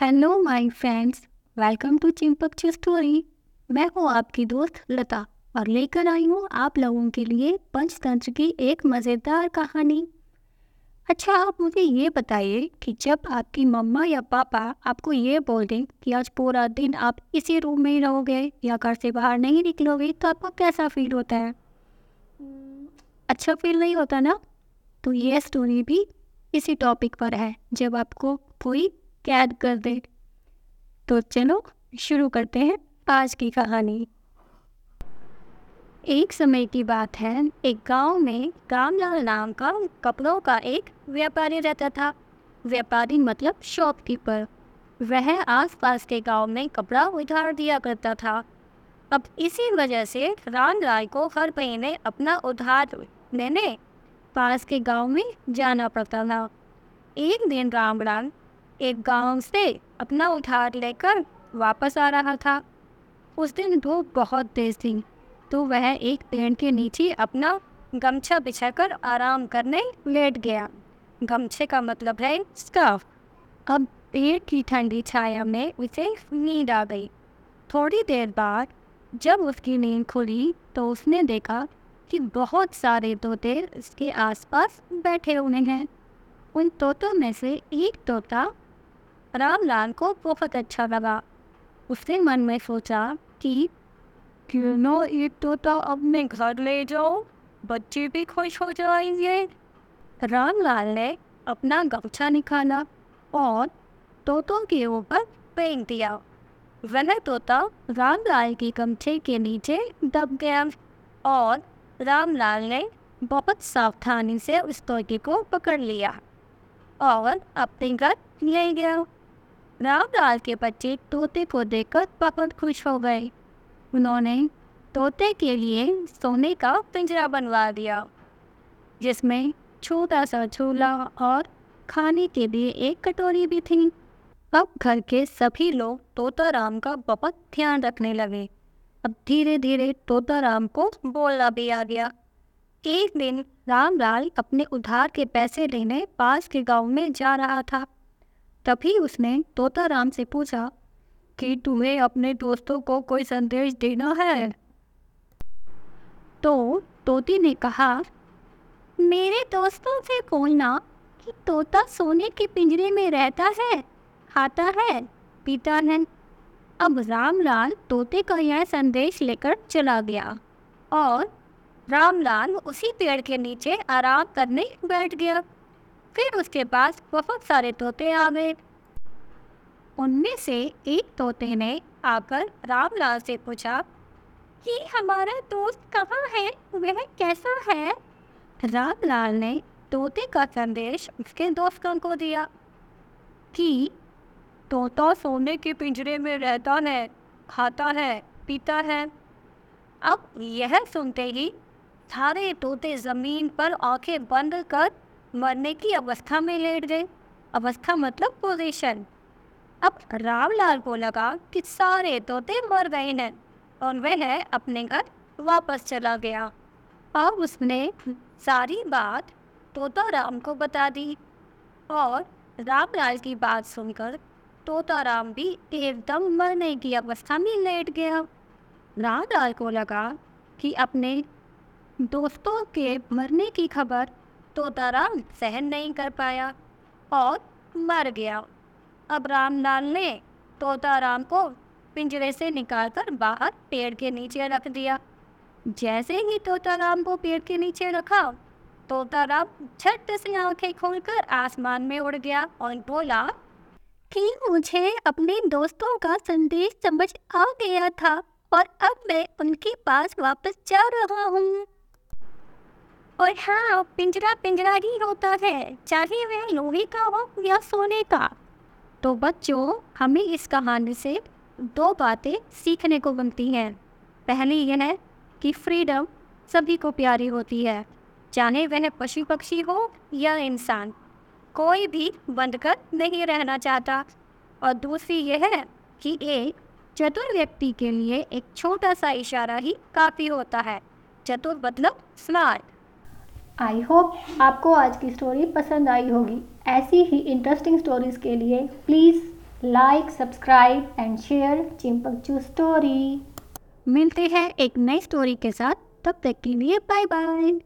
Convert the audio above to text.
Hello my friends, welcome to चिंपकचू story. मैं हूँ आपकी दोस्त लता और लेकर आई हूँ आप लोगों के लिए पंचतंत्र की एक मज़ेदार कहानी। अच्छा, आप मुझे ये बताइए कि जब आपकी मम्मा या पापा आपको ये बोल दें कि आज पूरा दिन आप इसी रूम में ही रहोगे या घर से बाहर नहीं निकलोगे तो आपको कैसा फील होता है? अच्छा फील नहीं होता ना? तो ये स्टोरी भी इसी टॉपिक पर है, जब आपको कोई कैद कर दे। तो चलो शुरू करते हैं आज की कहानी। एक समय की बात है, एक गांव में रामलाल नाम का कपड़ों का एक व्यापारी रहता था। व्यापारी मतलब शॉपकीपर। वह आसपास के गांव में कपड़ा उधार दिया करता था। अब इसी वजह से रामलाल को हर महीने अपना उधार लेने पास के गांव में जाना पड़ता था। एक दिन रामलाल एक गांव से अपना उधार लेकर वापस आ रहा था। उस दिन धूप बहुत तेज थी, तो वह एक पेड़ के नीचे अपना गमछा बिछाकर आराम करने लेट गया। गमछे का मतलब है स्कार्फ। अब पेड़ की ठंडी छाया में उसे नींद आ गई। थोड़ी देर बाद जब उसकी नींद खुली तो उसने देखा कि बहुत सारे तोते उसके आसपास बैठे हुए हैं। उन तोतों में से एक तोता रामलाल को बहुत अच्छा लगा। उसने मन में सोचा कि क्यों ना ये तोता अब मैं घर ले जाऊँ, बच्चे भी खुश हो जाएंगे। रामलाल ने अपना गमछा निकाला और तोतों के ऊपर फेंक दिया। वह तोता रामलाल के गमछे के नीचे दब गया और रामलाल ने बहुत सावधानी से उस तोते को पकड़ लिया और अपने घर ले गया। रामलाल के बच्चे तोते को देखकर बहुत खुश हो गए। उन्होंने तोते के लिए सोने का पिंजरा बनवा दिया, जिसमें छोटा सा झूला और खाने के लिए एक कटोरी भी थी। अब घर के सभी लोग तोता राम का बहुत ध्यान रखने लगे। अब धीरे धीरे तोता राम को बोलना भी आ गया। एक दिन रामलाल अपने उधार के पैसे लेने पास के गांव में जा रहा था। तभी उसने तोता राम से पूछा कि तुम्हें अपने दोस्तों को कोई संदेश देना है? तो तोते ने कहा, मेरे दोस्तों से बोलना कि तोता सोने के पिंजरे में रहता है, खाता है, पीता है। अब रामलाल तोते का यह संदेश लेकर चला गया और रामलाल उसी पेड़ के नीचे आराम करने बैठ गया। फिर उसके पास बहुत सारे तोते आ गए। उनमें से एक तोते ने आकर रामलाल से पूछा कि हमारा दोस्त कहाँ है, वह कैसा है? रामलाल ने तोते का संदेश उसके दोस्तों को दिया कि तोता सोने के पिंजरे में रहता है, खाता है, पीता है। अब यह सुनते ही सारे तोते ज़मीन पर आंखें बंद कर मरने की अवस्था में लेट गए। अवस्था मतलब पोजीशन। अब रामलाल को लगा कि सारे तोते मर गए हैं और वह अपने घर वापस चला गया। अब उसने सारी बात तोता राम को बता दी और रामलाल की बात सुनकर तोता राम भी एकदम मरने की अवस्था में लेट गया। रामलाल को लगा कि अपने दोस्तों के मरने की खबर तोता राम सहन नहीं कर पाया और मर गया। अब रामलाल ने तोता राम को पिंजरे से निकालकर बाहर पेड़ के नीचे रख दिया। जैसे ही तोता राम को पेड़ के नीचे रखा, तोता राम झट से आँखें खोलकर आसमान में उड़ गया और बोला कि मुझे अपने दोस्तों का संदेश समझ आ गया था और अब मैं उनके पास वापस जा रहा हूँ। और हाँ, पिंजरा पिंजरा ही होता है, चाहे वह लोहे का हो या सोने का। तो बच्चों, हमें इस कहानी से दो बातें सीखने को मिलती हैं। पहली यह है कि फ्रीडम सभी को प्यारी होती है, चाहे वह पशु पक्षी हो या इंसान, कोई भी बंद कर नहीं रहना चाहता। और दूसरी यह है कि एक चतुर व्यक्ति के लिए एक छोटा सा इशारा ही काफ़ी होता है। चतुर मतलब स्मार्ट। आई होप आपको आज की स्टोरी पसंद आई होगी। ऐसी ही इंटरेस्टिंग स्टोरीज़ के लिए please like subscribe and share चिंपकचू story. मिलते हैं एक नई स्टोरी के साथ, तब तक के लिए बाय बाय।